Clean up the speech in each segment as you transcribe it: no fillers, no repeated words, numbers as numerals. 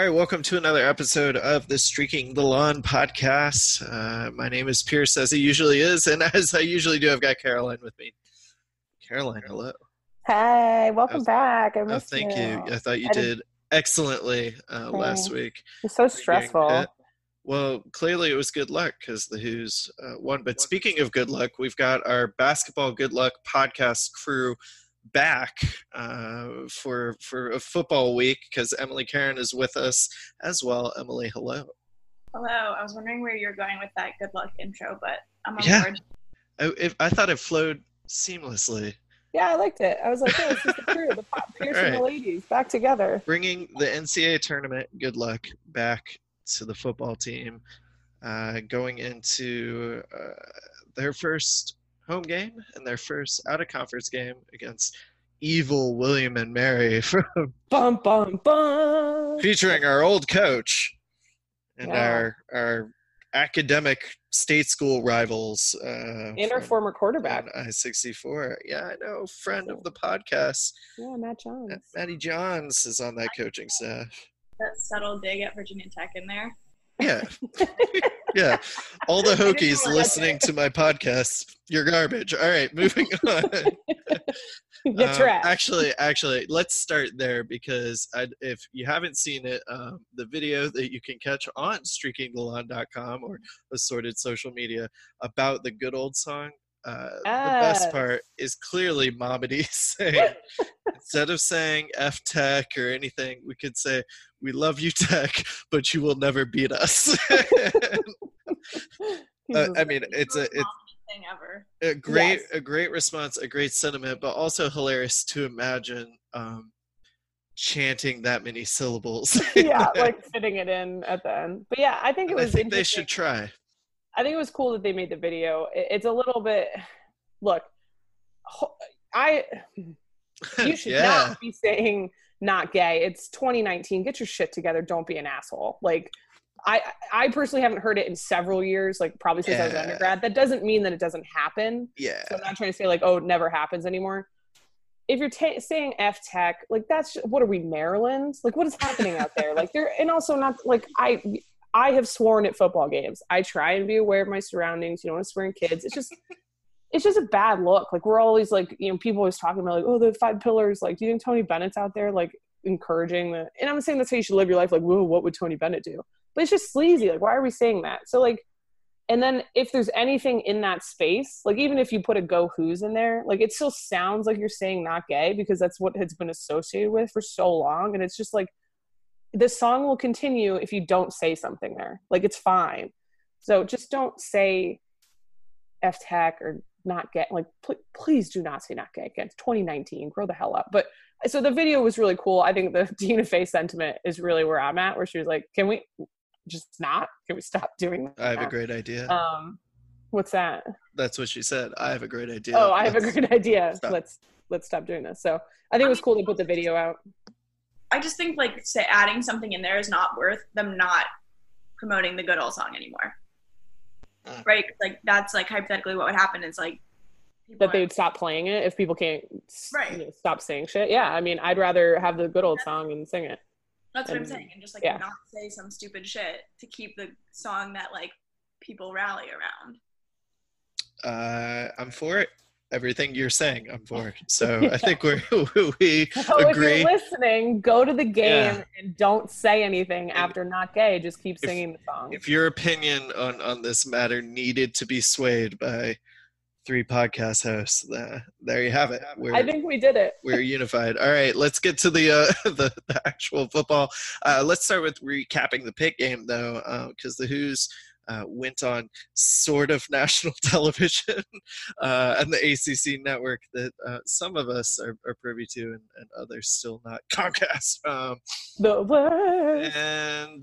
All right, welcome to another episode of the Streaking the Lawn podcast. My name is Pierce, as he usually is, and as I usually do, I've got Caroline with me. Caroline, hello. Hey, welcome back. I missed you. Thank you. I thought you did excellently last week. It's so stressful. Well, clearly it was good luck because the Who's won. But speaking of good luck, we've got our basketball good luck podcast crew back for a football week because Emily Karen is with us as well. Emily, hello. Hello. I was wondering where you were going with that good luck intro, but I'm on board. I thought it flowed seamlessly. Yeah, I liked it. I was like, hey, this is the crew, the pop Pierce and the ladies back together. Bringing the NCAA tournament good luck back to the football team going into their first home game and their first out-of-conference game against evil William and Mary from bum, bum, bum. Featuring our old coach and our academic state school rivals. And our former quarterback. I-64. Yeah, I know. Friend of the podcast. Yeah, Matt Johns. Matty Johns is on that coaching staff. That subtle dig at Virginia Tech in there. Yeah. Yeah. All the Hokies listening to my podcast, you're garbage. All right, moving on. Get trapped. Actually, let's start there because if you haven't seen it, the video that you can catch on streakingthelawn.com or assorted social media about the good old song, the best part is clearly Mamadi saying, instead of saying F Tech or anything, we could say, we love you, Tech, but you will never beat us. I mean, it's a great response, a great sentiment, but also hilarious to imagine chanting that many syllables. Yeah, like fitting it in at the end. But yeah, I think it was interesting. I think they should try. I think it was cool that they made the video. It's a little bit – look, you should not be saying not gay. It's 2019. Get your shit together. Don't be an asshole. Like, I personally haven't heard it in several years, like probably since I was an undergrad. That doesn't mean that it doesn't happen. Yeah. So I'm not trying to say, like, oh, it never happens anymore. If you're saying F Tech, like, that's – what are we, Maryland? Like, what is happening out there? Like, they're – and also not – like, I have sworn at football games. I try and be aware of my surroundings. You don't want to swear in kids. It's just a bad look. Like, we're always like, you know, people always talking about like, oh, the five pillars. Like, do you think Tony Bennett's out there like encouraging the? And I'm saying that's how you should live your life. Like, whoa, what would Tony Bennett do? But it's just sleazy. Like, why are we saying that? So like, and then if there's anything in that space, like even if you put a Go Who's in there, like it still sounds like you're saying not gay because that's what it's been associated with for so long. And it's just like, the song will continue if you don't say something there. Like, it's fine. So just don't say F Tech or not gay. Like, please do not say not gay again. It's 2019. Grow the hell up. But so the video was really cool. I think the Tina Fey sentiment is really where I'm at, where she was like, can we just not? Can we stop doing that? I have a great idea. What's that? That's what she said. I have a great idea. Oh, I have a great idea. Stop. Let's stop doing this. So I think it was cool to put the video out. I just think, like, say adding something in there is not worth them not promoting the good old song anymore, right? Like, that's, like, hypothetically what would happen is, like... That they would stop playing it if people can't stop saying shit? Yeah, I mean, I'd rather have the good old song and sing it. That's what I'm saying. And just, like, not say some stupid shit to keep the song that, like, people rally around. I'm for it. Everything you're saying, I'm for. So I think we agree. If you're listening, go to the game and don't say anything after not gay. Just keep singing the song. If your opinion on this matter needed to be swayed by three podcast hosts, there you have it. I think we did it. We're unified. All right, let's get to the actual football. Let's start with recapping the Pitt game, though, because the Who's went on sort of national television and the ACC network that some of us are privy to and others still not. Comcast. The worst. And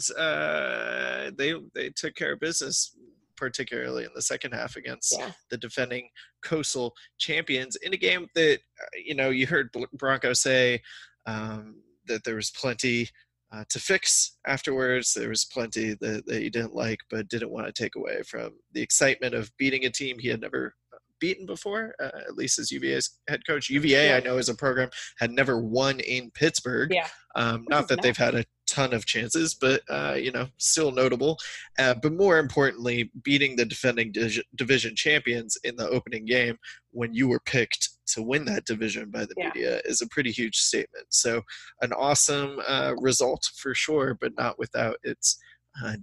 they took care of business, particularly in the second half against the defending Coastal champions in a game that, you know, you heard Bronco say that there was plenty to fix afterwards. There was plenty that he didn't like but didn't want to take away from the excitement of beating a team he had never beaten before, at least as UVA's head coach. UVA, I know, as a program had never won in Pittsburgh. Not that they've had a ton of chances, but, still notable. But more importantly, beating the defending division champions in the opening game when you were picked to win that division by the media is a pretty huge statement. So an awesome result for sure, but not without its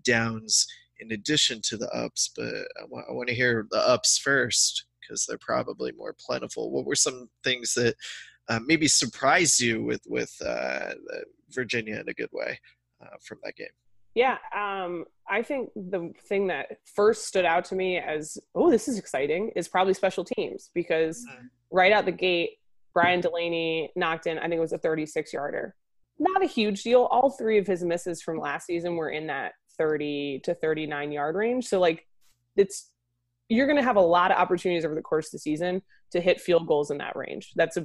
downs in addition to the ups. But I want to hear the ups first, because they're probably more plentiful. What were some things that maybe surprised you with Virginia in a good way from that game? Yeah, I think the thing that first stood out to me as, oh, this is exciting, is probably special teams, because right out the gate, Brian Delaney knocked in, I think it was a 36-yarder. Not a huge deal. All three of his misses from last season were in that 30 to 39-yard range. So, like, you're going to have a lot of opportunities over the course of the season to hit field goals in that range. That's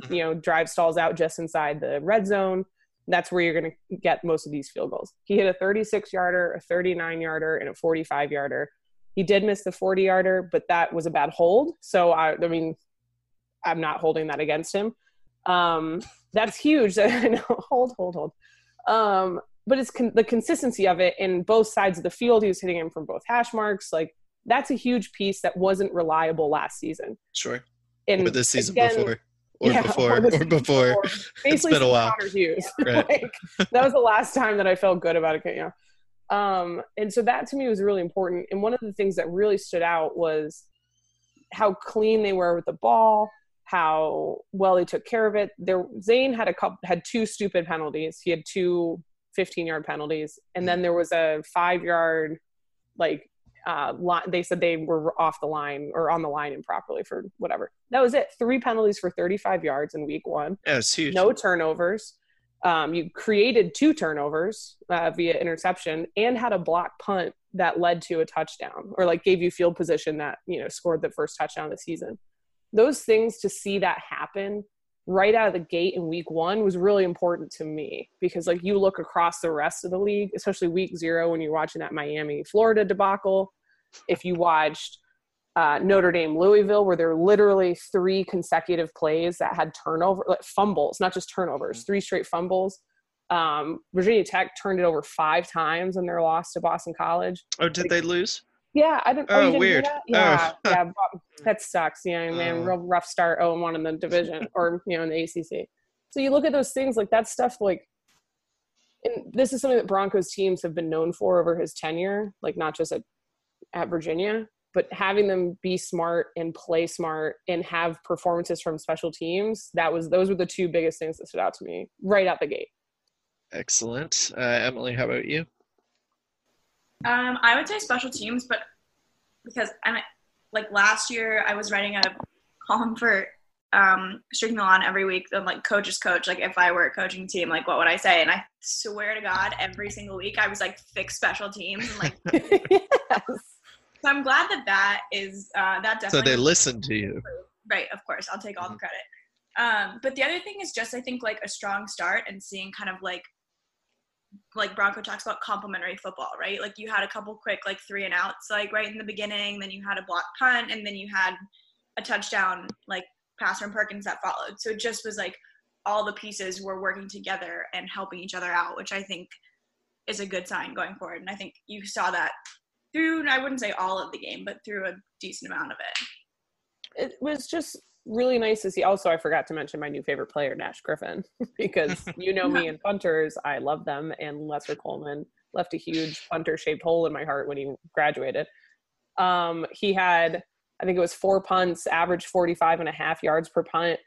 drive stalls out just inside the red zone. That's where you're going to get most of these field goals. He hit a 36-yarder, a 39-yarder, and a 45-yarder. He did miss the 40-yarder, but that was a bad hold. So, I'm not holding that against him. That's huge. Hold. But it's the consistency of it in both sides of the field. He was hitting him from both hash marks. Like, that's a huge piece that wasn't reliable last season. Sure. And but this season again, before. It's been a while. Right. That was the last time that I felt good about it. And so that to me was really important. And one of the things that really stood out was how clean they were with the ball, how well they took care of it. Zane had two stupid penalties. He had two 15-yard penalties. And then there was a 5-yard, they said they were off the line or on the line improperly for whatever. That was it. 3 penalties for 35 yards in week one. Yeah, it's huge. No turnovers. You created 2 turnovers via interception and had a block punt that led to a touchdown or gave you field position that, scored the first touchdown of the season. Those things, to see that happen right out of the gate in week one was really important to me, because you look across the rest of the league, especially week 0 when you're watching that Miami, Florida debacle. If you watched Notre Dame, Louisville, where there were literally 3 consecutive plays that had fumbles, not just turnovers, 3 straight fumbles. Virginia Tech turned it over 5 times in their loss to Boston College. Oh, did they lose? Yeah, I didn't. Oh, weird. That? Yeah, oh. That sucks. Real rough start. 0-1 in the division, or in the ACC. So you look at those things like that stuff. And this is something that Broncos teams have been known for over his tenure. Not just at Virginia, but having them be smart and play smart and have performances from special teams. Those were the 2 biggest things that stood out to me right out the gate. Excellent, Emily. How about you? I would say special teams, but because last year I was writing a column for Streaking the Lawn every week on coach's coach, if I were a coaching team, what would I say? And I swear to God, every single week I was fix special teams and yes. So I'm glad that is that definitely. So they listen to you, right? Of course, I'll take all the credit. But the other thing is just I think a strong start and seeing kind of Bronco talks about complimentary football, right? You had a couple quick 3 and outs right in the beginning, then you had a block punt, and then you had a touchdown pass from Perkins that followed. So it just was all the pieces were working together and helping each other out, which I think is a good sign going forward. And I think you saw that through, I wouldn't say all of the game, but through a decent amount of it. It was just really nice to see. Also, I forgot to mention my new favorite player, Nash Griffin, because me and punters, I love them, and Lester Coleman left a huge punter-shaped hole in my heart when he graduated. He had, I think it was 4 punts, averaged 45.5 yards per punt,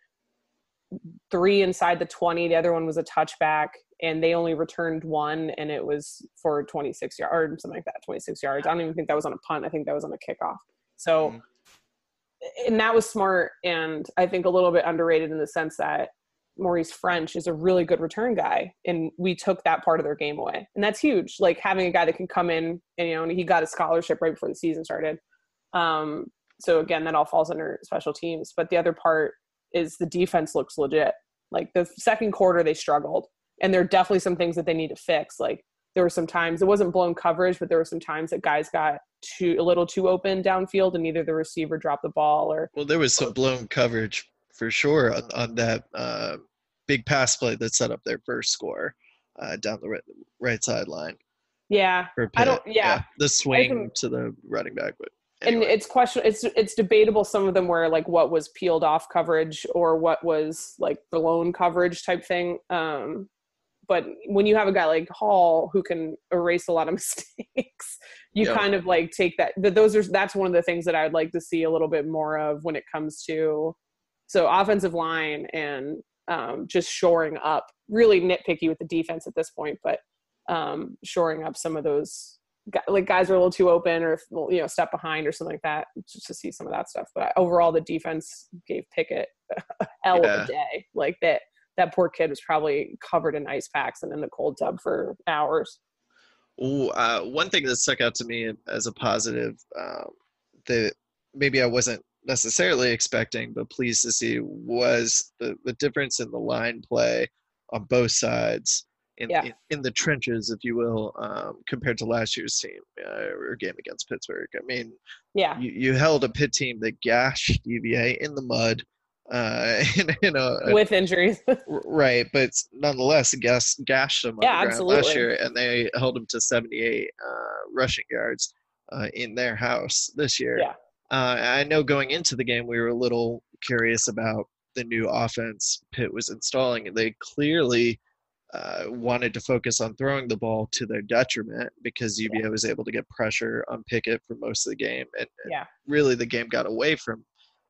3 inside the 20. The other one was a touchback, and they only returned 1, and it was for 26 yards or something like that, 26 yards. I don't even think that was on a punt. I think that was on a kickoff. So and that was smart, and I think a little bit underrated in the sense that Maurice French is a really good return guy, and we took that part of their game away. And that's huge, having a guy that can come in, and, and he got a scholarship right before the season started. So, again, that all falls under special teams. But the other part is the defense looks legit. The second quarter they struggled, and there are definitely some things that they need to fix. There were some times, it wasn't blown coverage, but there were some times that guys got a little too open downfield and either the receiver dropped the ball or... Well, there was some blown coverage for sure on that big pass play that set up their first score. down the right sideline. Yeah. I don't. Yeah. The swing to the running back. But anyway. And it's questionable. It's debatable. Some of them were like what was peeled off coverage or what was like blown coverage type thing. But when you have a guy like Hall who can erase a lot of mistakes, you kind of like take that. That's one of the things that I would like to see a little bit more of when it comes to offensive line and just shoring up. Really nitpicky with the defense at this point, but shoring up some of those guys are a little too open or step behind or something like that, just to see some of that stuff. But overall, the defense gave Pickett a hell of a day. Like that. That poor kid was probably covered in ice packs and in the cold tub for hours. Ooh, one thing that stuck out to me as a positive that maybe I wasn't necessarily expecting but pleased to see was the difference in the line play on both sides in the trenches, if you will, compared to last year's team or game against Pittsburgh. I mean, you held a Pitt team that gashed UVA in the mud. With injuries, right? But nonetheless, gashed them on the ground last year, and they held them to 78 rushing yards in their house this year. Yeah. I know going into the game, we were a little curious about the new offense Pitt was installing, and they clearly wanted to focus on throwing the ball to their detriment because UVA was able to get pressure on Pickett for most of the game, and really the game got away from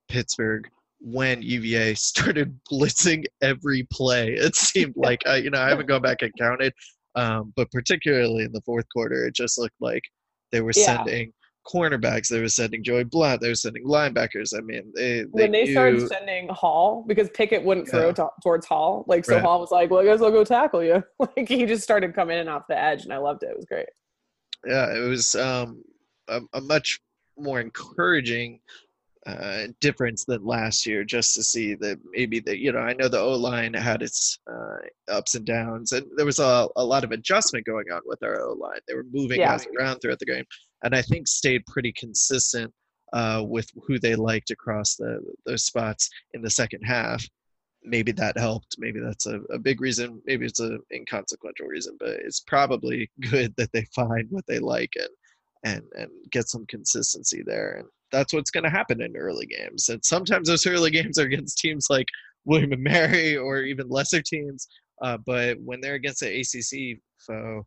Pittsburgh when UVA started blitzing every play. It seemed like, I haven't gone back and counted, but particularly in the fourth quarter, it just looked like they were sending cornerbacks, they were sending Joey Blount, they were sending linebackers. I mean, they started sending Hall because Pickett wouldn't throw towards Hall. Like, so Hall was like, well, I guess I'll go tackle you. Like, he just started coming in off the edge, and I loved it. It was great. Yeah, it was a much more encouraging difference than last year, just to see that maybe that, I know the O-line had its ups and downs, and there was a lot of adjustment going on with our O-line. They were moving guys around throughout the game, and I think stayed pretty consistent with who they liked across those spots in the second half. Maybe that helped. Maybe that's a big reason. Maybe it's an inconsequential reason, but it's probably good that they find what they like and get some consistency there. And that's what's going to happen in early games. And sometimes those early games are against teams like William and Mary or even lesser teams. But when they're against an ACC foe,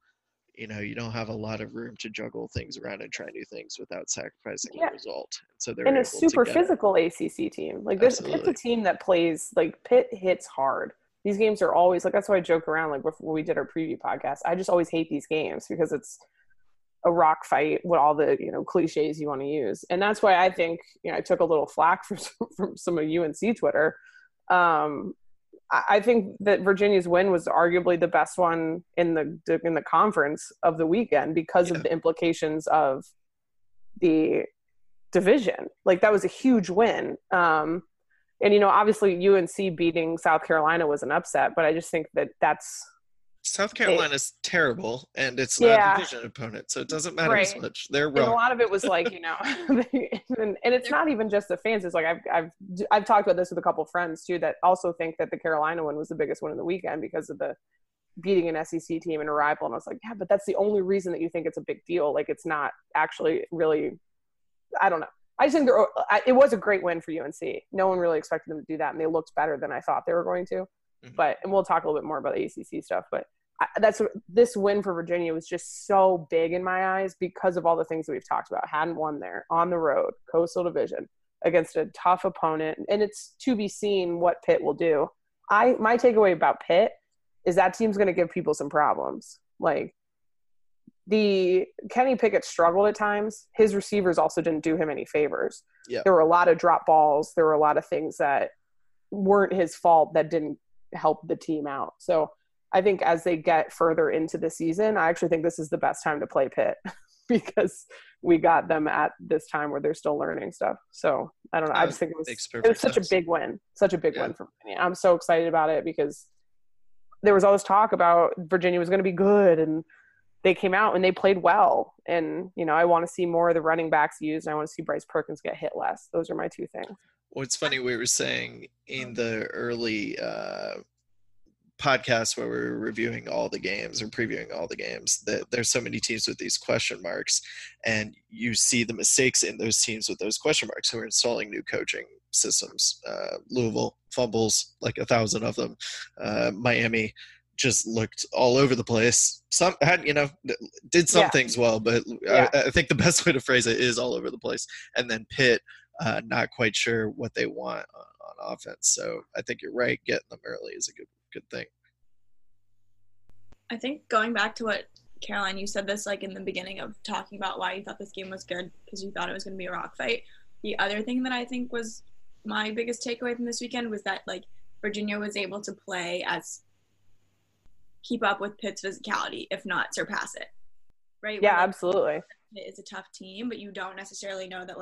you don't have a lot of room to juggle things around and try new things without sacrificing the result. And so they're a super physical ACC team. Like, Pitt's a team that plays, like, Pitt hits hard. These games are always, like, that's why I joke around, like, before we did our preview podcast. I just always hate these games because it's a rock fight with all the cliches you want to use. And that's why I think I took a little flack from some of UNC Twitter. I think that Virginia's win was arguably the best one in the conference of the weekend because of the implications of the division. Like, that was a huge win. And obviously UNC beating South Carolina was an upset, but I just think that that's South Carolina's terrible, and it's not a division opponent, so it doesn't matter as much. They're wrong. And a lot of it was like, and it's not even just the fans. It's like I've talked about this with a couple friends, too, that also think that the Carolina one was the biggest one of the weekend because of the beating an SEC team and a rival. And I was like, yeah, but that's the only reason that you think it's a big deal. Like, it's not actually really – I don't know. I just think it was a great win for UNC. No one really expected them to do that, and they looked better than I thought they were going to. But and we'll talk a little bit more about the ACC stuff, but this win for Virginia was just so big in my eyes because of all the things that we've talked about. Hadn't won there on the road, Coastal Division, against a tough opponent, and it's to be seen what Pitt will do. My takeaway about Pitt is that team's going to give people some problems. Like, the Kenny Pickett struggled at times. His receivers also didn't do him any favors. Yeah. There were a lot of drop balls. There were a lot of things that weren't his fault that didn't help the team out. So I think as they get further into the season, I actually think this is the best time to play Pitt because we got them at this time where they're still learning stuff. So I don't know. I just think it was such a big win. Such a big win for Virginia. I'm so excited about it because there was all this talk about Virginia was going to be good, and they came out and they played well. And, I want to see more of the running backs used, and I want to see Bryce Perkins get hit less. Those are my two things. Well, it's funny, we were saying in the early podcast where we're reviewing all the games or previewing all the games, that there's so many teams with these question marks, and you see the mistakes in those teams with those question marks who are installing new coaching systems. Louisville fumbles like 1,000 of them. Miami just looked all over the place. Some had, did some things well, but I think the best way to phrase it is all over the place. And then Pitt, not quite sure what they want on offense. So I think you're right. Getting them early is a good thing. I think going back to what, Caroline, you said this in the beginning of talking about why you thought this game was good because you thought it was going to be a rock fight. The other thing that I think was my biggest takeaway from this weekend was that Virginia was able to play keep up with Pitt's physicality, if not surpass it. Right? Yeah, absolutely. Pitt is a tough team, but you don't necessarily know that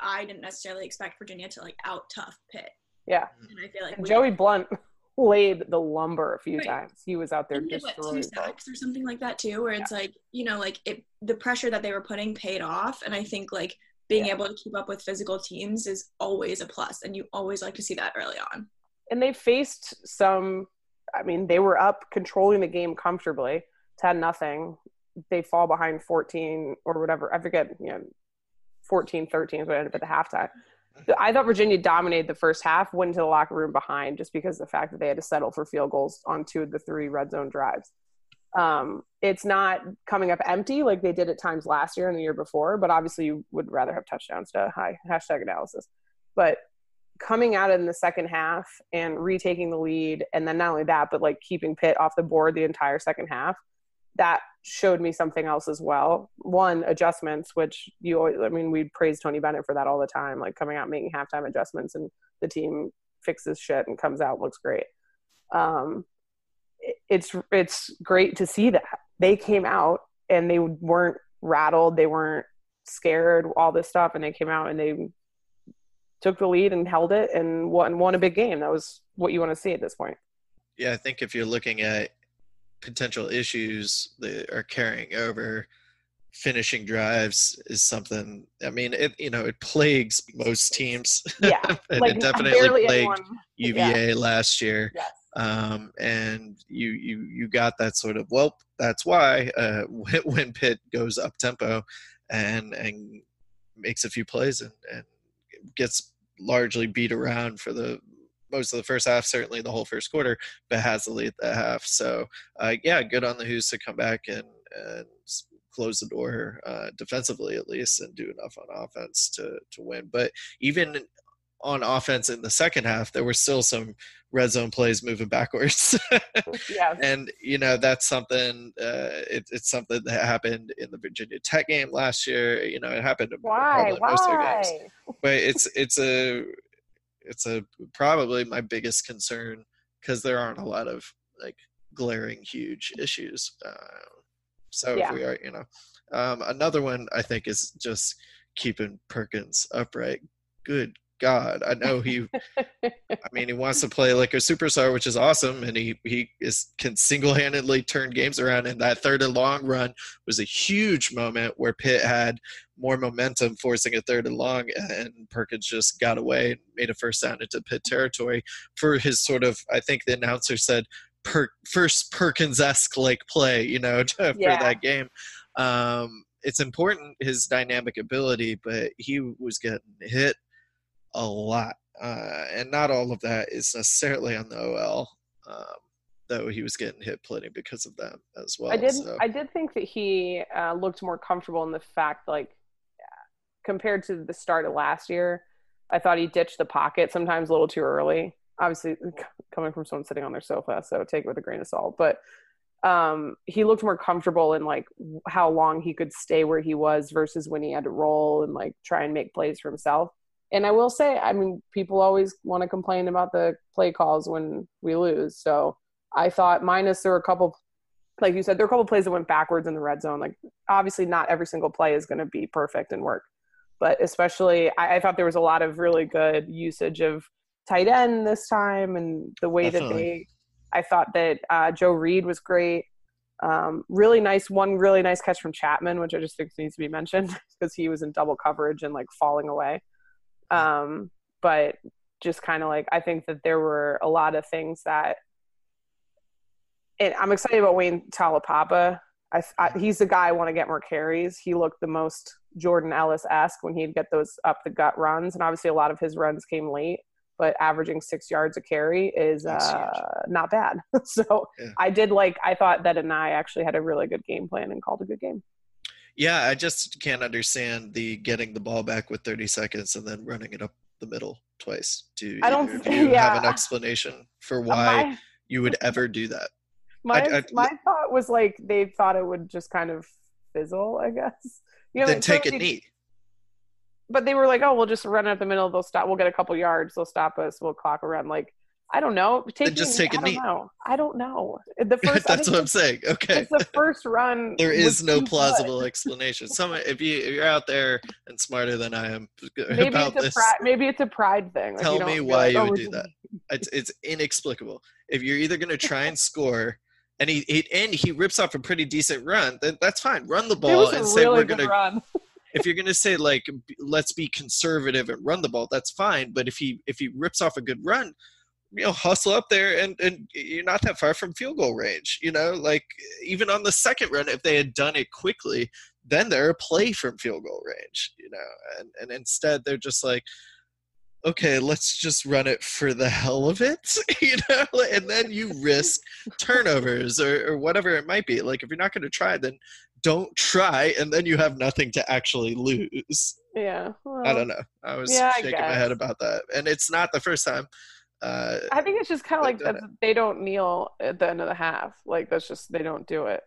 I didn't necessarily expect Virginia to out-tough Pitt. Yeah. And I feel like Joey Blount laid the lumber a few times. He was out there just throwing 2 sacks or something like that too, where it's the pressure that they were putting paid off. And I think being able to keep up with physical teams is always a plus, and you always like to see that early on. And they faced they were up controlling the game comfortably, 10-0. They fall behind 14 or whatever. I forget, 14-13 is what ended up at the halftime. I thought Virginia dominated the first half, went into the locker room behind just because of the fact that they had to settle for field goals on 2 of the 3 red zone drives. It's not coming up empty like they did at times last year and the year before, but obviously you would rather have touchdowns to hashtag analysis. But coming out in the second half and retaking the lead, and then not only that, but keeping Pitt off the board the entire second half, that showed me something else as well. One, adjustments, which we praise Tony Bennett for that all the time, coming out making halftime adjustments and the team fixes shit and comes out, looks great. It's great to see that. They came out and they weren't rattled, they weren't scared, all this stuff, and they came out and they took the lead and held it and won a big game. That was what you want to see at this point. Yeah, I think if you're looking at potential issues that are carrying over, finishing drives is something. I mean, it it plagues most teams. Yeah, and it definitely plagued UVA last year. Yes. And you got that sort of that's why when Pitt goes up tempo and makes a few plays and gets largely beat around for the most of the first half, certainly the whole first quarter, but has the lead at the half. So, good on the Hoos to come back and close the door defensively, at least, and do enough on offense to win. But even on offense in the second half, there were still some red zone plays moving backwards. Yeah. And, that's something it's something that happened in the Virginia Tech game last year. It happened in most of their games. But it's probably my biggest concern because there aren't a lot of glaring huge issues. If we are, another one I think is just keeping Perkins upright. Good God. I know he wants to play like a superstar, which is awesome. And he can single-handedly turn games around. And that 3rd and long run was a huge moment where Pitt had more momentum, forcing a 3rd and long, and Perkins just got away and made a first down into Pitt territory for his sort of, I think the announcer said, first Perkins-esque play, for that game. It's important, his dynamic ability, but he was getting hit a lot, and not all of that is necessarily on the OL, though he was getting hit plenty because of them as well. I did think that he looked more comfortable in the fact, compared to the start of last year, I thought he ditched the pocket sometimes a little too early. Obviously, coming from someone sitting on their sofa, so take it with a grain of salt. But he looked more comfortable in how long he could stay where he was versus when he had to roll and try and make plays for himself. And I will say, people always want to complain about the play calls when we lose. So I thought, minus there were a couple, like you said, there were a couple plays that went backwards in the red zone. Obviously not every single play is going to be perfect and work. But especially, I thought there was a lot of really good usage of tight end this time. And the way I thought that Joe Reed was great. Really nice catch from Chapman, which I just think needs to be mentioned because he was in double coverage and falling away. But just kind of like, I think that there were a lot of things that, and I'm excited about Wayne Talapapa. He's the guy I want to get more carries. He looked the most Jordan Ellis-esque when he'd get those up the gut runs. And obviously a lot of his runs came late, but averaging 6 yards a carry is not bad. So yeah. I thought that Anai actually had a really good game plan and called a good game. Yeah, I just can't understand the getting the ball back with 30 seconds and then running it up the middle twice. Do you have an explanation for why you would ever do that? My thought was like they thought it would just kind of fizzle, I guess. You know, then take a knee. But they were like, oh, we'll just run up the middle. They'll stop. We'll get a couple yards. They'll stop us. We'll clock around. Like, I don't know. I don't know. The first that's what I'm saying. Okay. It's the first run. There is no plausible explanation. If you're out there and smarter than I am about this. Maybe it's a pride thing. Like, tell me why you would do that. It's inexplicable. If you're either going to try and score – and he rips off a pretty decent run, then that's fine. Run the ball and say we're going to – if you're going to say, like, let's be conservative and run the ball, that's fine. But if he rips off a good run, you know, hustle up there and you're not that far from field goal range. You know, like even on the second run, if they had done it quickly, then they're a play from field goal range, you know. And instead they're just like – okay, let's just run it for the hell of it, you know, and then you risk turnovers or whatever it might be. Like, if you're not going to try, then don't try, and then you have nothing to actually lose. Yeah. Well, I don't know. I was shaking my head about that. And it's not the first time. I think it's just kind of like they don't kneel at the end of the half. Like, that's just – they don't do it.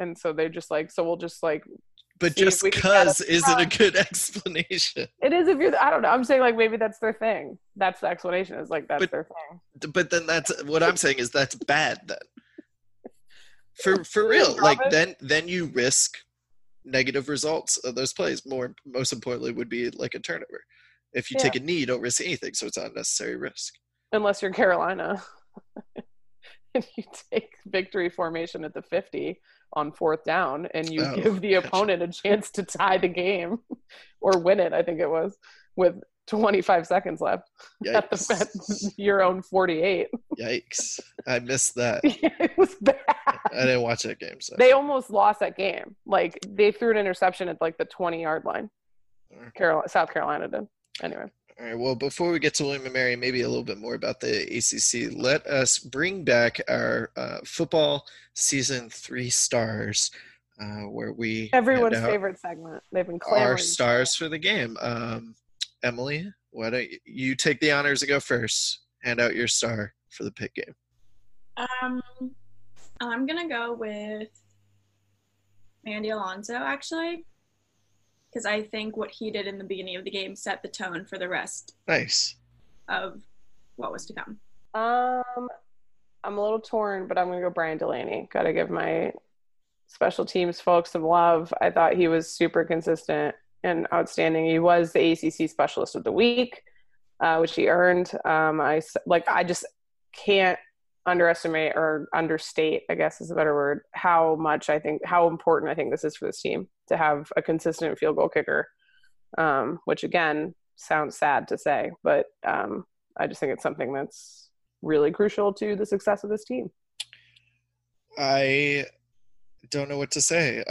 And so they just like – so we'll just like – but just because isn't a good explanation. It is if you're – I don't know. I'm saying, like, maybe that's their thing. That's the explanation is, like, that's their thing. But then that's – what I'm saying is that's bad then. For real. Like, then you risk negative results of those plays. Most importantly would be, like, a turnover. If you take a knee, you don't risk anything, so it's not unnecessary risk. Unless you're Carolina. If you take victory formation at the 50 on fourth down and you give the opponent a chance to tie the game or win it, I think it was, with 25 seconds left at your own 48. Yikes. I missed that. It was bad. I didn't watch that game. So. They almost lost that game. Like, they threw an interception at, like, the 20-yard line. South Carolina did. Anyway. All right, well, before we get to William and Mary, maybe a little bit more about the ACC, let us bring back our football season 3 stars, where we – everyone's favorite segment. They've been clamoring. Our stars for the game. Emily, why don't you take the honors and go first. Hand out your star for the Pitt game. I'm going to go with Mandy Alonso, actually. Because I think what he did in the beginning of the game set the tone for the rest of what was to come. I'm a little torn, but I'm going to go Brian Delaney. Got to give my special teams folks some love. I thought he was super consistent and outstanding. He was the ACC Specialist of the Week, which he earned. I just can't underestimate or understate, I guess is a better word, how important I think this is for this team to have a consistent field goal kicker, which again sounds sad to say, but I just think it's something that's really crucial to the success of this team. I don't know what to say,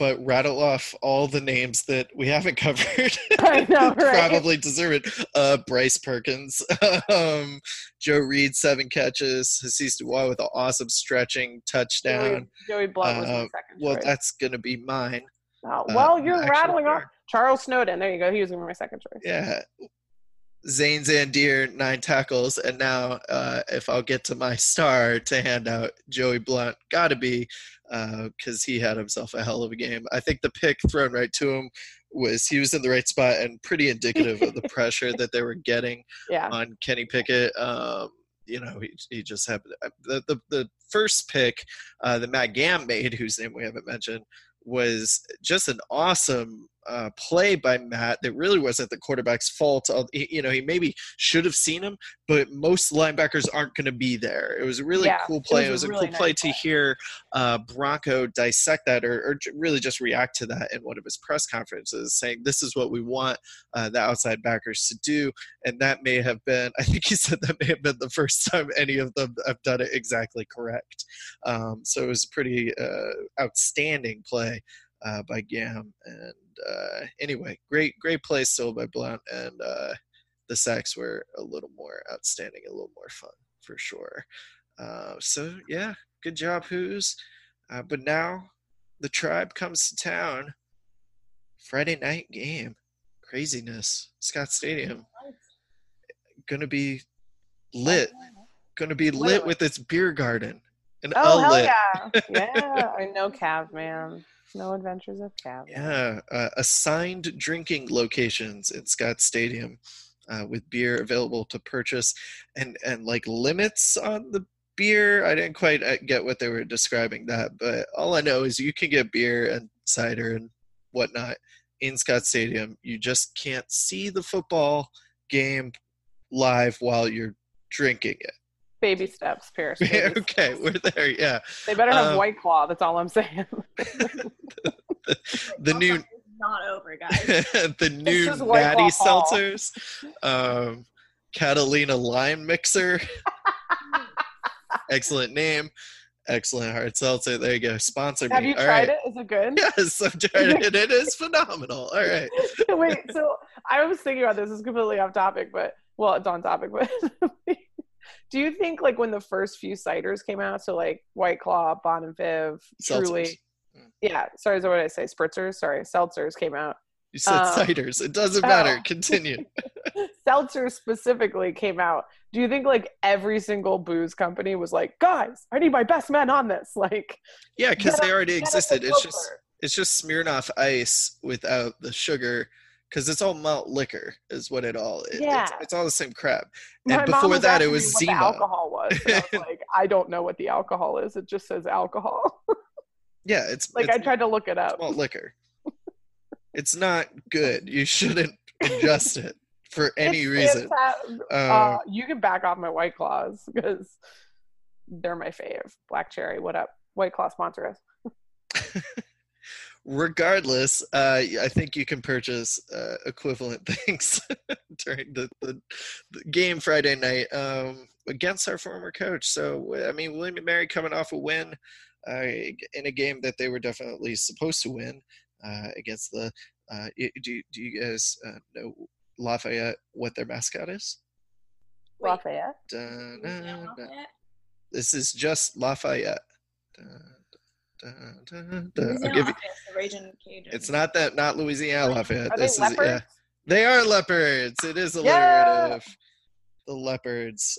but rattle off all the names that we haven't covered. I know, right? Probably deserve it. Bryce Perkins, Joe Reed, 7 catches, Hasise Dua with an awesome stretching touchdown. Joey Blount was in second. Well, choice. That's going to be mine. Oh, well, you're rattling off Charles Snowden. There you go. He was going to be my second choice. Yeah. Zane Zandier, 9 tackles. And now, if I'll get to my star to hand out, Joey Blount, got to be, because he had himself a hell of a game. I think the pick thrown right to him he was in the right spot and pretty indicative of the pressure that they were getting on Kenny Pickett. You know, he just had the first pick that Matt Gamm made, whose name we haven't mentioned, was just an awesome play by Matt that really was at the quarterback's fault. You know, he maybe should have seen him, but most linebackers aren't going to be there. It was a really cool play. It was a really cool play to hear Bronco dissect that or really just react to that in one of his press conferences, saying this is what we want the outside backers to do. And that may have been, I think he said that may have been the first time any of them have done it exactly correct. So it was a pretty outstanding play by Gam, and anyway, great play still by Blount, and the sacks were a little more outstanding, a little more fun for sure. So yeah, good job, Hoos. But now the Tribe comes to town. Friday night game, craziness, Scott Stadium, gonna be lit with its beer garden and outlet. Oh hell yeah, no cap, man. No Adventures of Cap. Yeah, assigned drinking locations at Scott Stadium with beer available to purchase and like limits on the beer. I didn't quite get what they were describing that, but all I know is you can get beer and cider and whatnot in Scott Stadium. You just can't see the football game live while you're drinking it. Baby steps, Paris. Okay, we're there, yeah. They better have White Claw, that's all I'm saying. the new... It's not over, guys. The new Natty Seltzers, Catalina Lime Mixer. Excellent name. Excellent hard seltzer. There you go. Sponsor me. Have you tried it? Is it good? Yes, I've tried it. It is phenomenal. All right. Wait, so I was thinking about this. It's completely off topic, but... Well, it's on topic, but... Do you think, like, when the first few ciders came out, so, like, White Claw, Bon and Viv, seltzers. Truly – yeah, sorry, what did I say? Spritzers? Sorry, seltzers came out. You said ciders. It doesn't matter. Continue. Seltzers specifically came out. Do you think, like, every single booze company was like, guys, I need my best man on this? Like, yeah, because they already existed. It's just Smirnoff Ice without the sugar – because it's all malt liquor is what it all is. Yeah. It's all the same crap. And my before that, it was Zima. What the alcohol was. And I was like, I don't know what the alcohol is. It just says alcohol. Yeah. I tried to look it up. It's malt liquor. It's not good. You shouldn't ingest it for any reason. You can back off my White Claws because they're my fave. Black Cherry, what up? White Claw sponsor us. Regardless, I think you can purchase equivalent things during the game Friday night against our former coach. So, I mean, William and Mary coming off a win in a game that they were definitely supposed to win against the do you guys know Lafayette, what their mascot is? Lafayette? Lafayette? This is just Lafayette. It's not that, not Louisiana Lafayette. They are leopards. It is alliterative. Yeah. The leopards.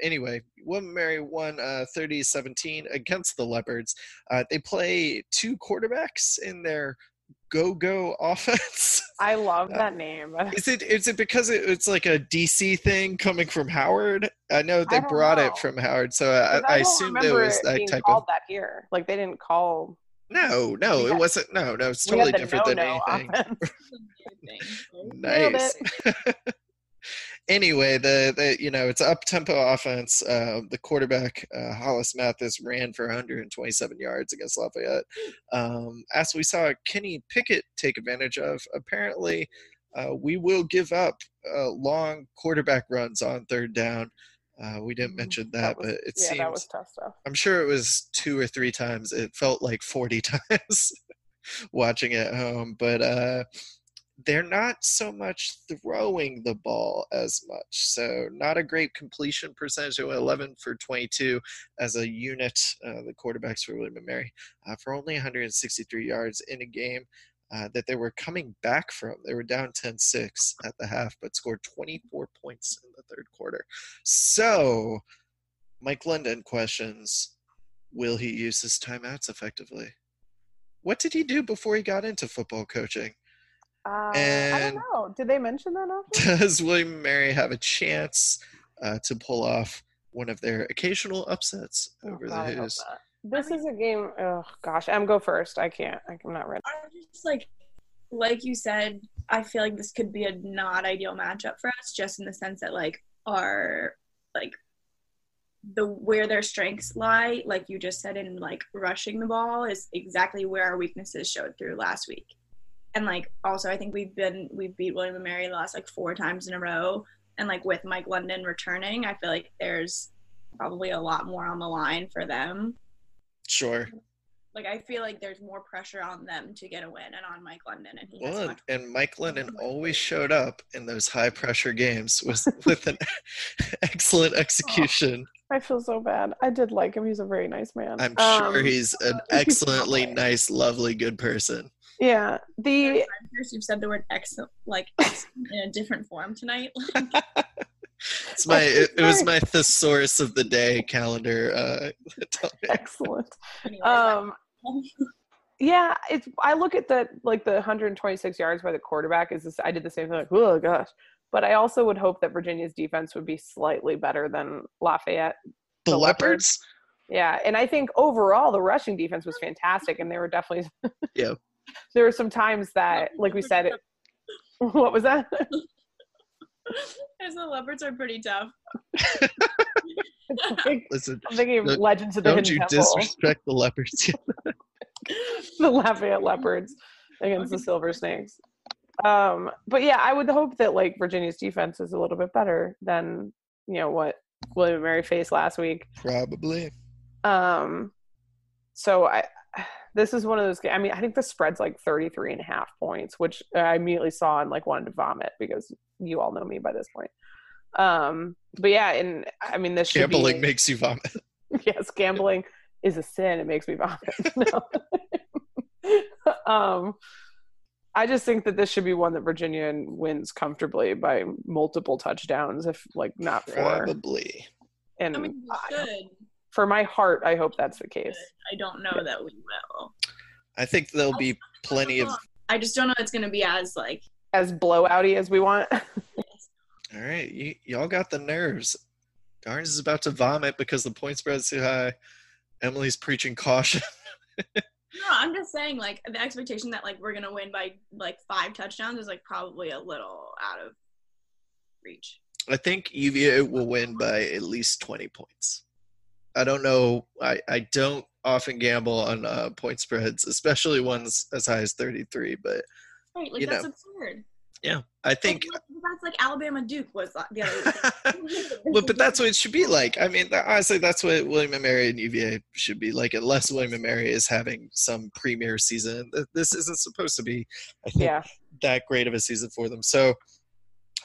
Anyway, William and Mary won 30-17 against the leopards. They play two quarterbacks in their go-go offense. I love that name. Is it because it's like a DC thing coming from Howard? I know they brought it from Howard, so I assume there was that type of that here. Like they didn't call. No, it wasn't. No, it's totally different than anything. Nice. Anyway, you know, it's up-tempo offense. The quarterback, Hollis Mathis, ran for 127 yards against Lafayette. As we saw Kenny Pickett take advantage of, apparently we will give up long quarterback runs on third down. We didn't mention that, but it seems – yeah, that was tough stuff. I'm sure it was 2 or 3 times. It felt like 40 times watching it at home, but – they're not so much throwing the ball as much. So not a great completion percentage. They went 11 for 22 as a unit, the quarterbacks for William and Mary, for only 163 yards in a game that they were coming back from. They were down 10-6 at the half, but scored 24 points in the third quarter. So Mike London questions, will he use his timeouts effectively? What did he do before he got into football coaching? I don't know. Did they mention that often? Does William and Mary have a chance to pull off one of their occasional upsets over the Hoos? This is a game. Oh gosh, I'm go first. I can't. I'm not ready. I'm just like like you said, I feel like this could be a not ideal matchup for us, just in the sense that, like, our, like, the where their strengths lie, like you just said, in, like, rushing the ball is exactly where our weaknesses showed through last week. And, like, also I think we've beat William and Mary the last, like, 4 times in a row. And, like, with Mike London returning, I feel like there's probably a lot more on the line for them. Sure. Like, I feel like there's more pressure on them to get a win and on Mike London. And he has and Mike London always showed up in those high-pressure games with an excellent execution. Oh, I feel so bad. I did like him. He's a very nice man. I'm sure he's an excellently nice, lovely, good person. Yeah. You've said the word excellent, like, in a different form tonight. It was my thesaurus of the day calendar. Excellent. Yeah, I look at that, like, the 126 yards by the quarterback is this. I did the same thing, like, oh gosh, but I also would hope that Virginia's defense would be slightly better than Lafayette. The Leopards. Yeah, and I think overall the rushing defense was fantastic, and they were definitely. Yeah. There were some times that, like we said, what was that? Because the Leopards are pretty tough. Like, listen, I'm thinking of Legends of the Hidden Temple. Don't you disrespect the Leopards. The Lafayette Leopards against the Silver Snakes. But, yeah, I would hope that, like, Virginia's defense is a little bit better than, you know, what William and Mary faced last week. Probably. This is one of those games. I mean, I think the spread's like 33.5 points, which I immediately saw and, like, wanted to vomit because you all know me by this point. But yeah, and I mean, this gambling makes you vomit. Yes, gambling is a sin. It makes me vomit. I just think that this should be one that Virginia wins comfortably by multiple touchdowns, if, like, not four. Probably. And I mean, good. For my heart, I hope that's the case. I don't know that we will. I think there'll be plenty of... I just don't know it's going to be as, like... as blowouty as we want. Yes. All right. Y'all got the nerves. Darns is about to vomit because the point spread's too high. Emily's preaching caution. No, I'm just saying, like, the expectation that, like, we're going to win by, like, 5 touchdowns is, like, probably a little out of reach. I think UVA will win by at least 20 points. I don't know. I don't often gamble on point spreads, especially ones as high as 33. But right, like, that's absurd. Yeah, I think that's like Alabama Duke was the other week. Well, but that's what it should be like. I mean, honestly, that's what William and Mary and UVA should be like, unless William and Mary is having some premier season. This isn't supposed to be, I think, that great of a season for them. So.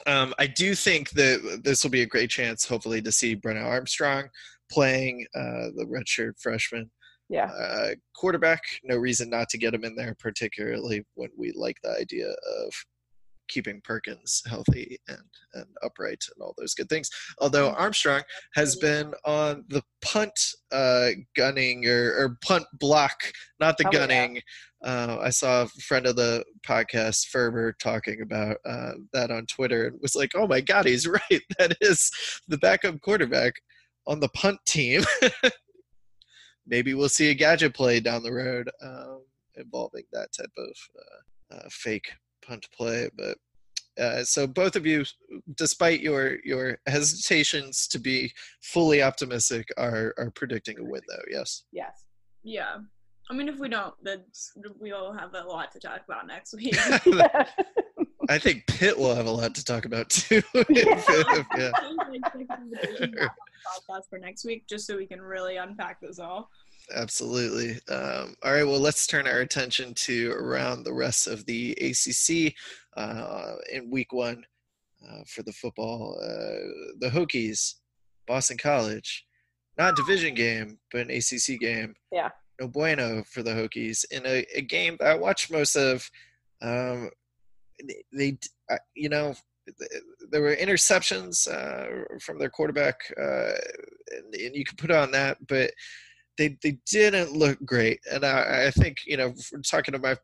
I do think that this will be a great chance, hopefully, to see Brennan Armstrong playing, the redshirt freshman quarterback. No reason not to get him in there, particularly when we like the idea of keeping Perkins healthy and upright and all those good things. Although Armstrong has been on the punt gunning or punt block, not the gunning. Yeah. I saw a friend of the podcast, Ferber, talking about that on Twitter and was like, oh my God, he's right. That is the backup quarterback on the punt team. Maybe we'll see a gadget play down the road involving that type of fake punt play. But so both of you, despite your hesitations to be fully optimistic, are predicting a win, though. Yes. Yes. Yeah. I mean, if we don't, then we will have a lot to talk about next week. I think Pitt will have a lot to talk about, too. Yeah. Podcast for next week, just so we can really unpack this all. Absolutely. All right, well, let's turn our attention to around the rest of the ACC in week one for the football. The Hokies, Boston College, not a division game, but an ACC game. Yeah. No bueno for the Hokies in a game that I watched most of. There were interceptions from their quarterback, and you can put on that, but they didn't look great. And I think, you know, talking to my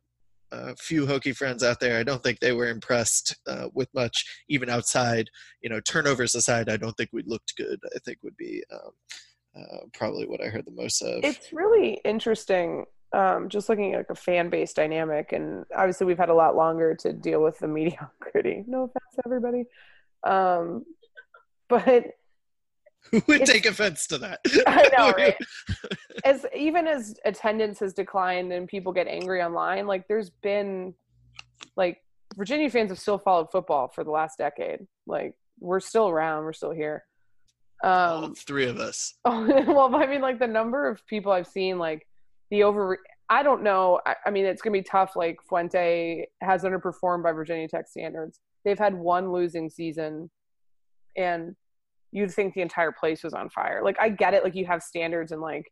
few Hokie friends out there, I don't think they were impressed with much, even outside, you know, turnovers aside. I don't think we looked good, I think would be probably what I heard the most of. It's really interesting just looking at like a fan base dynamic, and obviously we've had a lot longer to deal with the mediocrity. No offense, everybody. But who would take offense to that? I know, right? Even as attendance has declined and people get angry online, like there's been like Virginia fans have still followed football for the last decade. Like we're still around, we're still here. All three of us. Oh, well, I mean, like the number of people I've seen, like I don't know. I mean, it's gonna be tough. Like Fuente has underperformed by Virginia Tech standards. They've had one losing season, and you'd think the entire place was on fire. Like I get it. Like you have standards, and like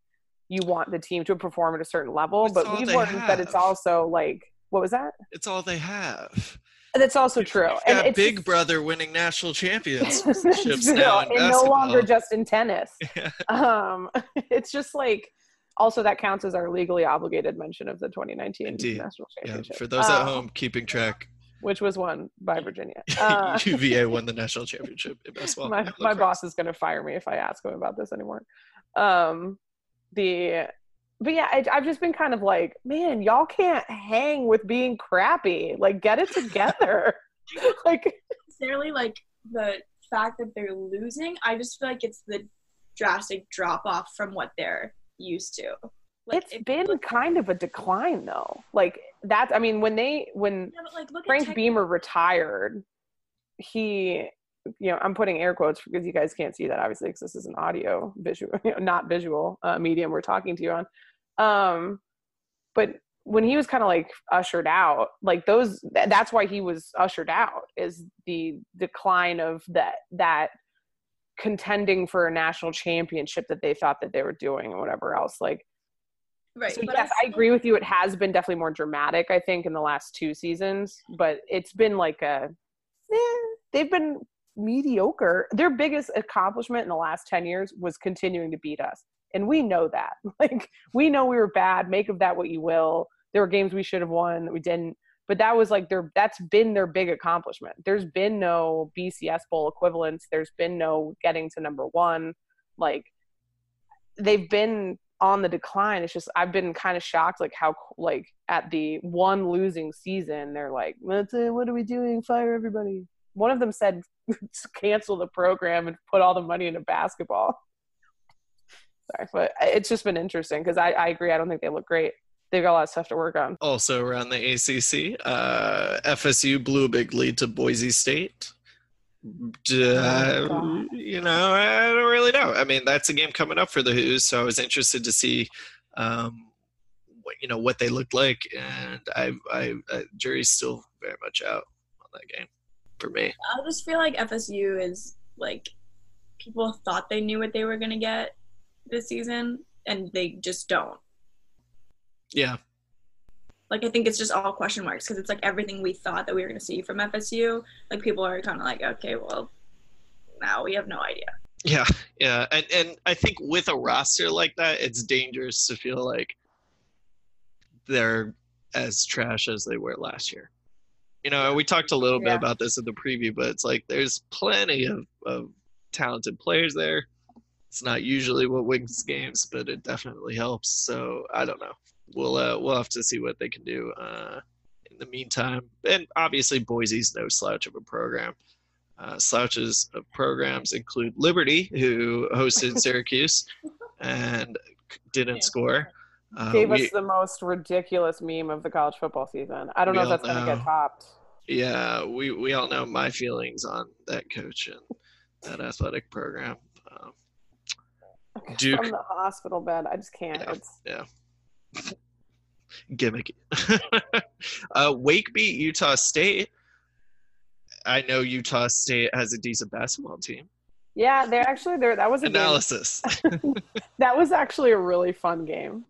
you want the team to perform at a certain level. But we've learned that it's also like, what was that? It's all they have. That's also true. And it's Big Brother winning national championships now in basketball. No longer just in tennis. Yeah. It's just like, also that counts as our legally obligated mention of the 2019 national championship. Yeah, for those at home keeping track, which was won by Virginia. UVA won the national championship in basketball. My boss is going to fire me if I ask him about this anymore. But yeah, I've just been kind of like, man, y'all can't hang with being crappy. Like, get it together. Like, necessarily, like the fact that they're losing, I just feel like it's the drastic drop off from what they're used to. Like, it's been kind of a decline, though. Like that's, I mean, when Frank Beamer retired, he, you know, I'm putting air quotes because you guys can't see that obviously because this is an audio visual, you know, not visual medium we're talking to you on. But when he was kind of like ushered out, like that's why he was ushered out, is the decline of that contending for a national championship that they thought that they were doing and whatever else. Like, right. So, but yes, I agree with you. It has been definitely more dramatic, I think, in the last two seasons, but it's been like they've been mediocre. Their biggest accomplishment in the last 10 years was continuing to beat us. And we know that. Like, we know we were bad. Make of that what you will. There were games we should have won that we didn't. But that was like that's been their big accomplishment. There's been no BCS Bowl equivalents. There's been no getting to number one. Like, they've been on the decline. It's just, I've been kind of shocked, like how, like at the one losing season, they're like, what are we doing? Fire everybody. One of them said, cancel the program and put all the money into basketball. Sorry, but it's just been interesting because I agree. I don't think they look great. They've got a lot of stuff to work on. Also around the ACC, FSU blew a big lead to Boise State. You know, I don't really know. I mean, that's a game coming up for the Hoos, so I was interested to see what they looked like, and I jury's still very much out on that game for me. I just feel like FSU is like, people thought they knew what they were gonna get this season, and they just don't. Yeah. Like, I think it's just all question marks because it's, like, everything we thought that we were going to see from FSU, like, people are kind of like, okay, well, now we have no idea. Yeah, yeah. And I think with a roster like that, it's dangerous to feel like they're as trash as they were last year. You know, we talked a little bit about this in the preview, but it's like there's plenty of talented players there. It's not usually what wins games, but it definitely helps. So, I don't know. We'll have to see what they can do in the meantime. And obviously, Boise's no slouch of a program. Slouches of programs include Liberty, who hosted Syracuse and didn't score. Gave us the most ridiculous meme of the college football season. I don't know if that's going to get topped. Yeah, we all know my feelings on that coach and that athletic program. Duke, from the hospital bed, I just can't. Yeah. Gimmicky. Wake beat Utah State. I know Utah State has a decent basketball team. Yeah, they're actually there. That was a analysis. That was actually a really fun game.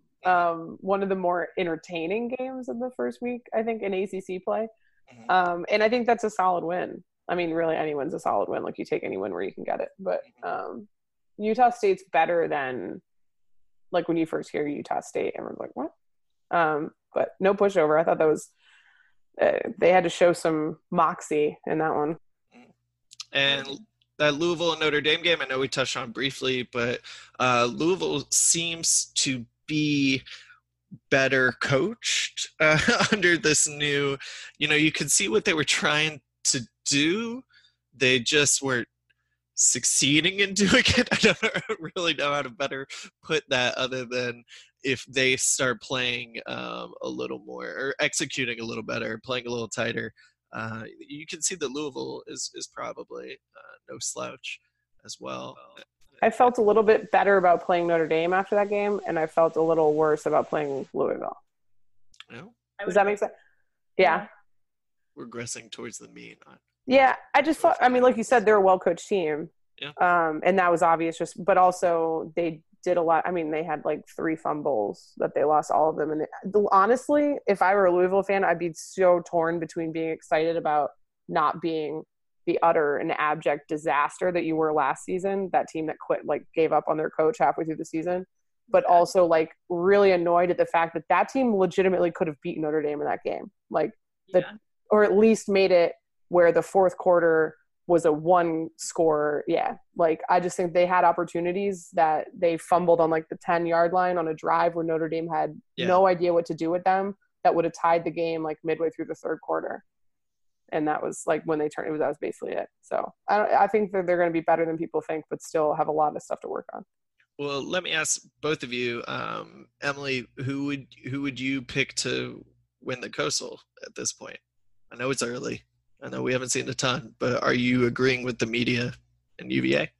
One of the more entertaining games of the first week, I think, in ACC play. And I think that's a solid win. I mean, really, any win's a solid win. Like, you take any win where you can get it. But Utah State's better than, like, when you first hear Utah State, everyone's like, what? But no pushover. I thought that was they had to show some moxie in that one. And that Louisville and Notre Dame game, I know we touched on briefly, but Louisville seems to be better coached under this new, you could see what they were trying to do. They just weren't succeeding in doing it. I don't really know how to better put that other than if they start playing a little more or executing a little better, playing a little tighter. You can see that Louisville is probably no slouch as well. I felt a little bit better about playing Notre Dame after that game, and I felt a little worse about playing Louisville. No? Does that make sense? Yeah. We're regressing towards the mean. Yeah, I just thought, like you said, they're a well-coached team. Yeah. And that was obvious, but also they did a lot. They had like 3 fumbles that they lost, all of them. And honestly, if I were a Louisville fan, I'd be so torn between being excited about not being the utter and abject disaster that you were last season, that team that quit, gave up on their coach halfway through the season, but also really annoyed at the fact that that team legitimately could have beaten Notre Dame in that game. Or at least made it where the fourth quarter was a 1-score. Yeah. I just think they had opportunities that they fumbled on the 10-yard line on a drive where Notre Dame had no idea what to do with them. That would have tied the game midway through the third quarter. And that was when they turned, that was basically it. So I think that they're going to be better than people think, but still have a lot of stuff to work on. Well, let me ask both of you, Emily, who would you pick to win the Coastal at this point? I know it's early. I know we haven't seen a ton, but are you agreeing with the media and UVA?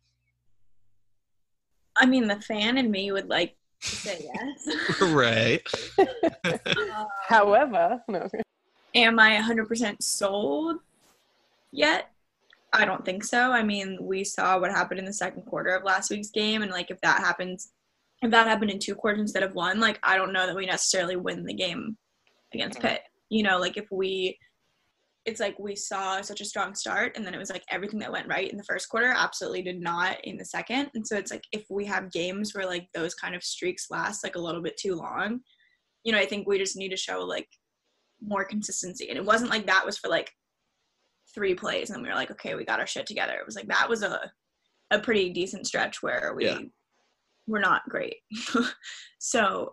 The fan in me would like to say yes. Right. However, no. Am I 100% sold yet? I don't think so. We saw what happened in the second quarter of last week's game, and if that happens, if that happened in 2 quarters instead of 1, I don't know that we necessarily win the game against Pitt. We saw such a strong start, and then it was everything that went right in the first quarter absolutely did not in the second. And so it's if we have games where those kind of streaks last a little bit too long, I think we just need to show more consistency. And it wasn't that was for 3 plays and we were okay, we got our shit together. It was that was a pretty decent stretch where we were not great. So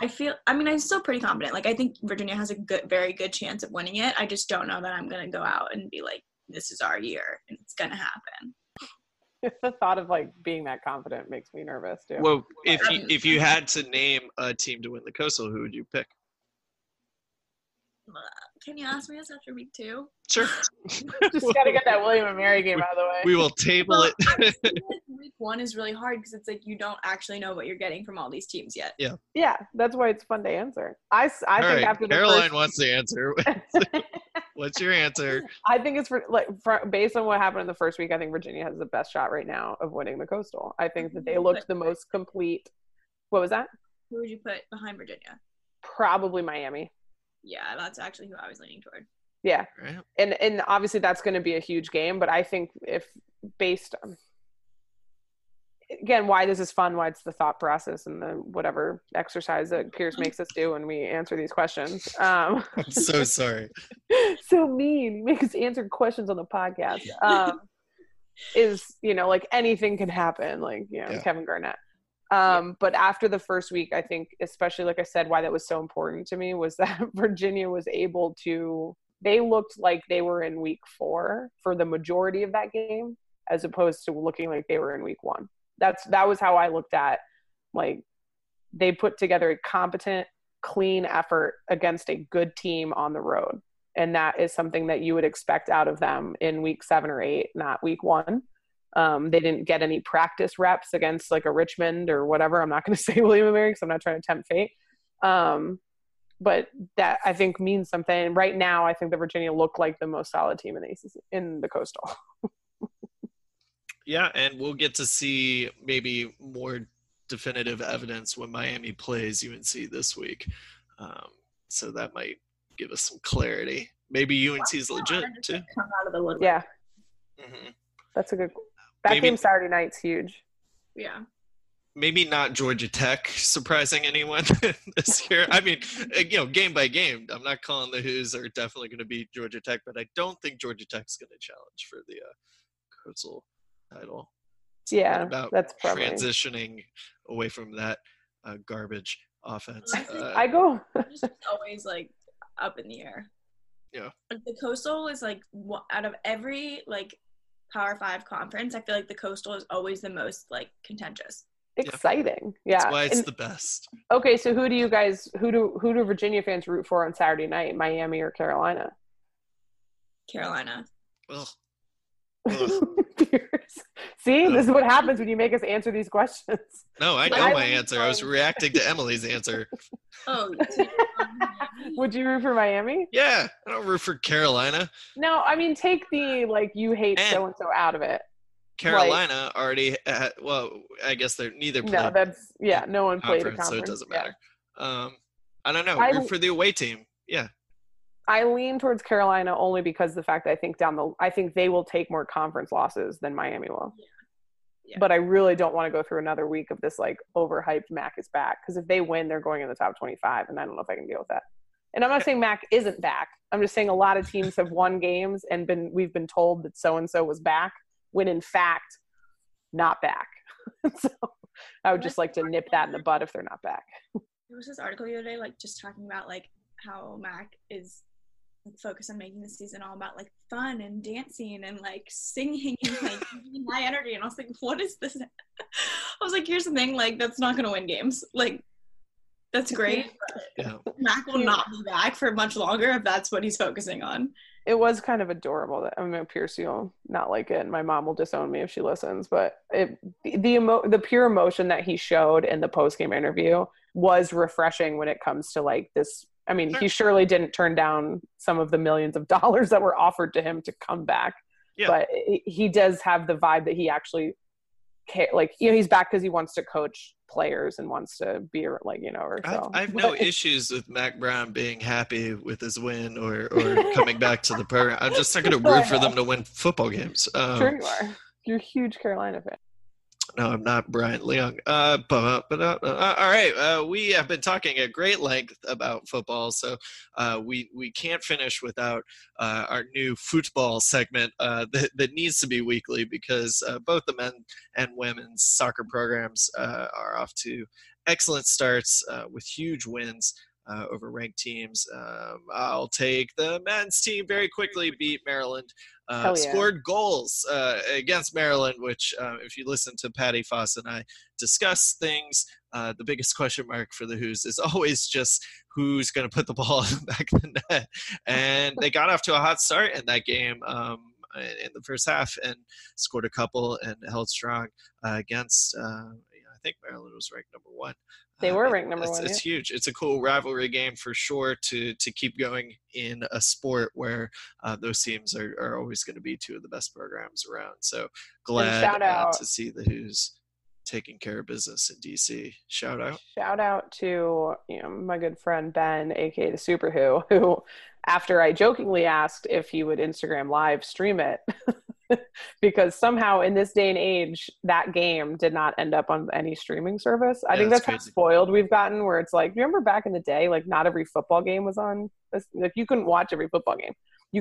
I feel, I'm still pretty confident. I think Virginia has a very good chance of winning it. I just don't know that I'm going to go out and be this is our year and it's going to happen. The thought of being that confident makes me nervous too. Well, if you had to name a team to win the Coastal, who would you pick? Can you ask me this after week 2? Sure. Just gotta get that William and Mary game out of the way. We will table it. Week 1 is really hard because it's you don't actually know what you're getting from all these teams yet. Yeah. Yeah, that's why it's fun to answer. I think right. After the Caroline wants the answer. What's your answer? I think it's based on what happened in the first week. I think Virginia has the best shot right now of winning the Coastal. I think that they looked the most complete. What was that? Who would you put behind Virginia? Probably Miami. Yeah, that's actually who I was leaning toward. Yeah. Right. And obviously that's going to be a huge game, but I think again, why this is fun, why it's the thought process and the whatever exercise that Pierce makes us do when we answer these questions. I'm so sorry. So mean. Make us answer questions on the podcast. Is, anything can happen. Kevin Garnett. But after the first week, I think, especially I said, why that was so important to me was that Virginia was able to, they looked like they were in week 4 for the majority of that game, as opposed to looking like they were in week 1. That was how I looked at, they put together a competent, clean effort against a good team on the road. And that is something that you would expect out of them in week 7 or 8, not week 1. They didn't get any practice reps against a Richmond or whatever. I'm not going to say William & Mary because I'm not trying to tempt fate. But that I think means something. And right now, I think that Virginia looked like the most solid team in the ACC, in the Coastal. Yeah, and we'll get to see maybe more definitive evidence when Miami plays UNC this week. So that might give us some clarity. Maybe UNC's legit too. Come out of the woodwork. Yeah. Mm-hmm. That's a good – that game Saturday night's huge. Yeah. Maybe not Georgia Tech surprising anyone this year. Game by game. I'm not calling the Hoos are definitely going to beat Georgia Tech, but I don't think Georgia Tech's going to challenge for the Coastal title. It's about transitioning away from that garbage. offense. It's always like up in the air. Yeah. Like, the Coastal is like out of every like Power Five conference, I feel like the Coastal is always the most like contentious. Exciting. Yeah. That's why it's the best. Okay, so who do Virginia fans root for on Saturday night, Miami or Carolina? Carolina. Ugh. See, this is what happens when you make us answer these questions. No, I know my answer. I was reacting to Emily's answer. Oh, would you root for Miami? Yeah, I don't root for Carolina. No, I mean, take the like you hate so and so out of it. Carolina already. I guess they're neither. No, that's no one played a conference, so it doesn't matter. Yeah. I don't know. Root for the away team. Yeah. I lean towards Carolina only because the fact that I think they will take more conference losses than Miami will. Yeah. Yeah. But I really don't want to go through another week of this like overhyped Mac is back, because if they win, they're going in the top 25, and I don't know if I can deal with that. And I'm not saying Mac isn't back. I'm just saying a lot of teams have won games and we've been told that so and so was back when in fact not back. So I would just like to nip that in the bud if they're not back. There was this article the other day like just talking about like how Mac is focus on making the season all about like fun and dancing and like singing and like high energy, and I was like, what is this? I was like, here's the thing, like that's not gonna win games. Like that's great, but Mac will not be back for much longer if that's what he's focusing on. It was kind of adorable that Pierce, you'll not like it, and my mom will disown me if she listens, but the pure emotion that he showed in the post-game interview was refreshing when it comes to like this. I mean, he surely didn't turn down some of the millions of dollars that were offered to him to come back. Yeah. But he does have the vibe that he actually he's back because he wants to coach players and wants to be like, or so. I have no issues with Mac Brown being happy with his win or coming back to the program. I'm just not going to root for them to win football games. Sure you are. You're a huge Carolina fan. No, I'm not Brian Leung. All right. We have been talking at great length about football, so we can't finish without our new football segment that needs to be weekly, because both the men and women's soccer programs are off to excellent starts with huge wins over ranked teams. I'll take the men's team very quickly, beat Maryland. Scored goals against Maryland, which if you listen to Patty Foss and I discuss things, the biggest question mark for the Hoos is always just who's going to put the ball in the back of the net. And they got off to a hot start in that game in the first half and scored a couple and held strong against I think Maryland was ranked number one. They were ranked number one. It's huge. It's a cool rivalry game for sure to keep going in a sport where those teams are always going to be two of the best programs around. So glad to see the Hoos taking care of business in DC. Shout out to my good friend Ben, aka the Super Who, after I jokingly asked if he would Instagram live stream it. Because somehow in this day and age, that game did not end up on any streaming service. I think that's how spoiled we've gotten, where it's like, you remember back in the day, like not every football game was on. Like you couldn't watch every football game. You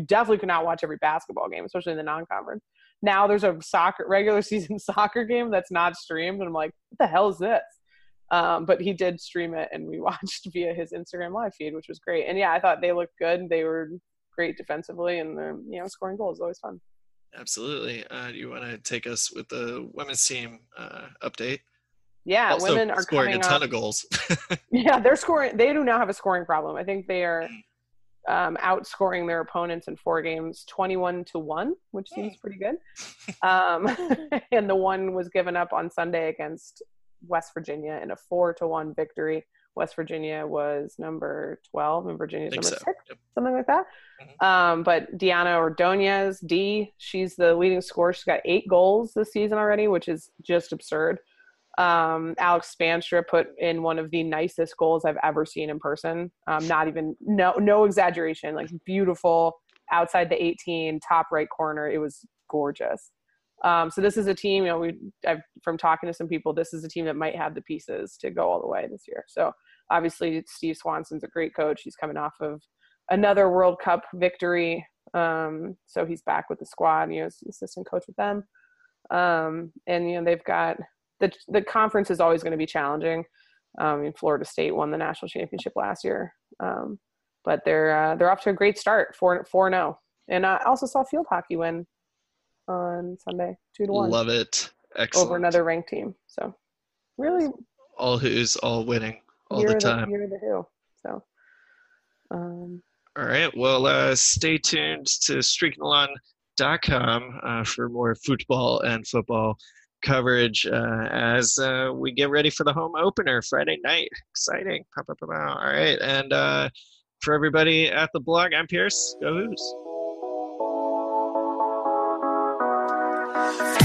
definitely could not watch every basketball game, especially in the non-conference. Now there's a regular season soccer game that's not streamed. And I'm like, what the hell is this? But he did stream it and we watched via his Instagram live feed, which was great. And I thought they looked good. They were great defensively, and scoring goals is always fun. Absolutely. Do you want to take us with the women's team update? Yeah, also, women are scoring a ton of goals. Yeah, they're scoring. They do not have a scoring problem. I think they are outscoring their opponents in 4 games 21-1, which seems pretty good. And the one was given up on Sunday against West Virginia in a 4-1 victory. West Virginia was number 12 and Virginia's number 6, something like that. Mm-hmm. But Deanna Ordonez, she's the leading scorer. She's got 8 goals this season already, which is just absurd. Alex Spanstra put in one of the nicest goals I've ever seen in person. No exaggeration, like beautiful outside the 18 top right corner. It was gorgeous. So this is a team, from talking to some people, this is a team that might have the pieces to go all the way this year. So obviously Steve Swanson's a great coach. He's coming off of another World Cup victory. So he's back with the squad, as assistant coach with them. And they've got the conference is always going to be challenging. And Florida State won the national championship last year. But they're off to a great start, 4-0. And I also saw field hockey win on Sunday, 2-1. Love it. Excellent. Over another ranked team. So really. All who's all winning all the time. You're the who. So. All right. Well, stay tuned to streakingthelon.com for more football and football coverage as we get ready for the home opener Friday night. Exciting. All right. And for everybody at the blog, I'm Pierce. Go Hoos.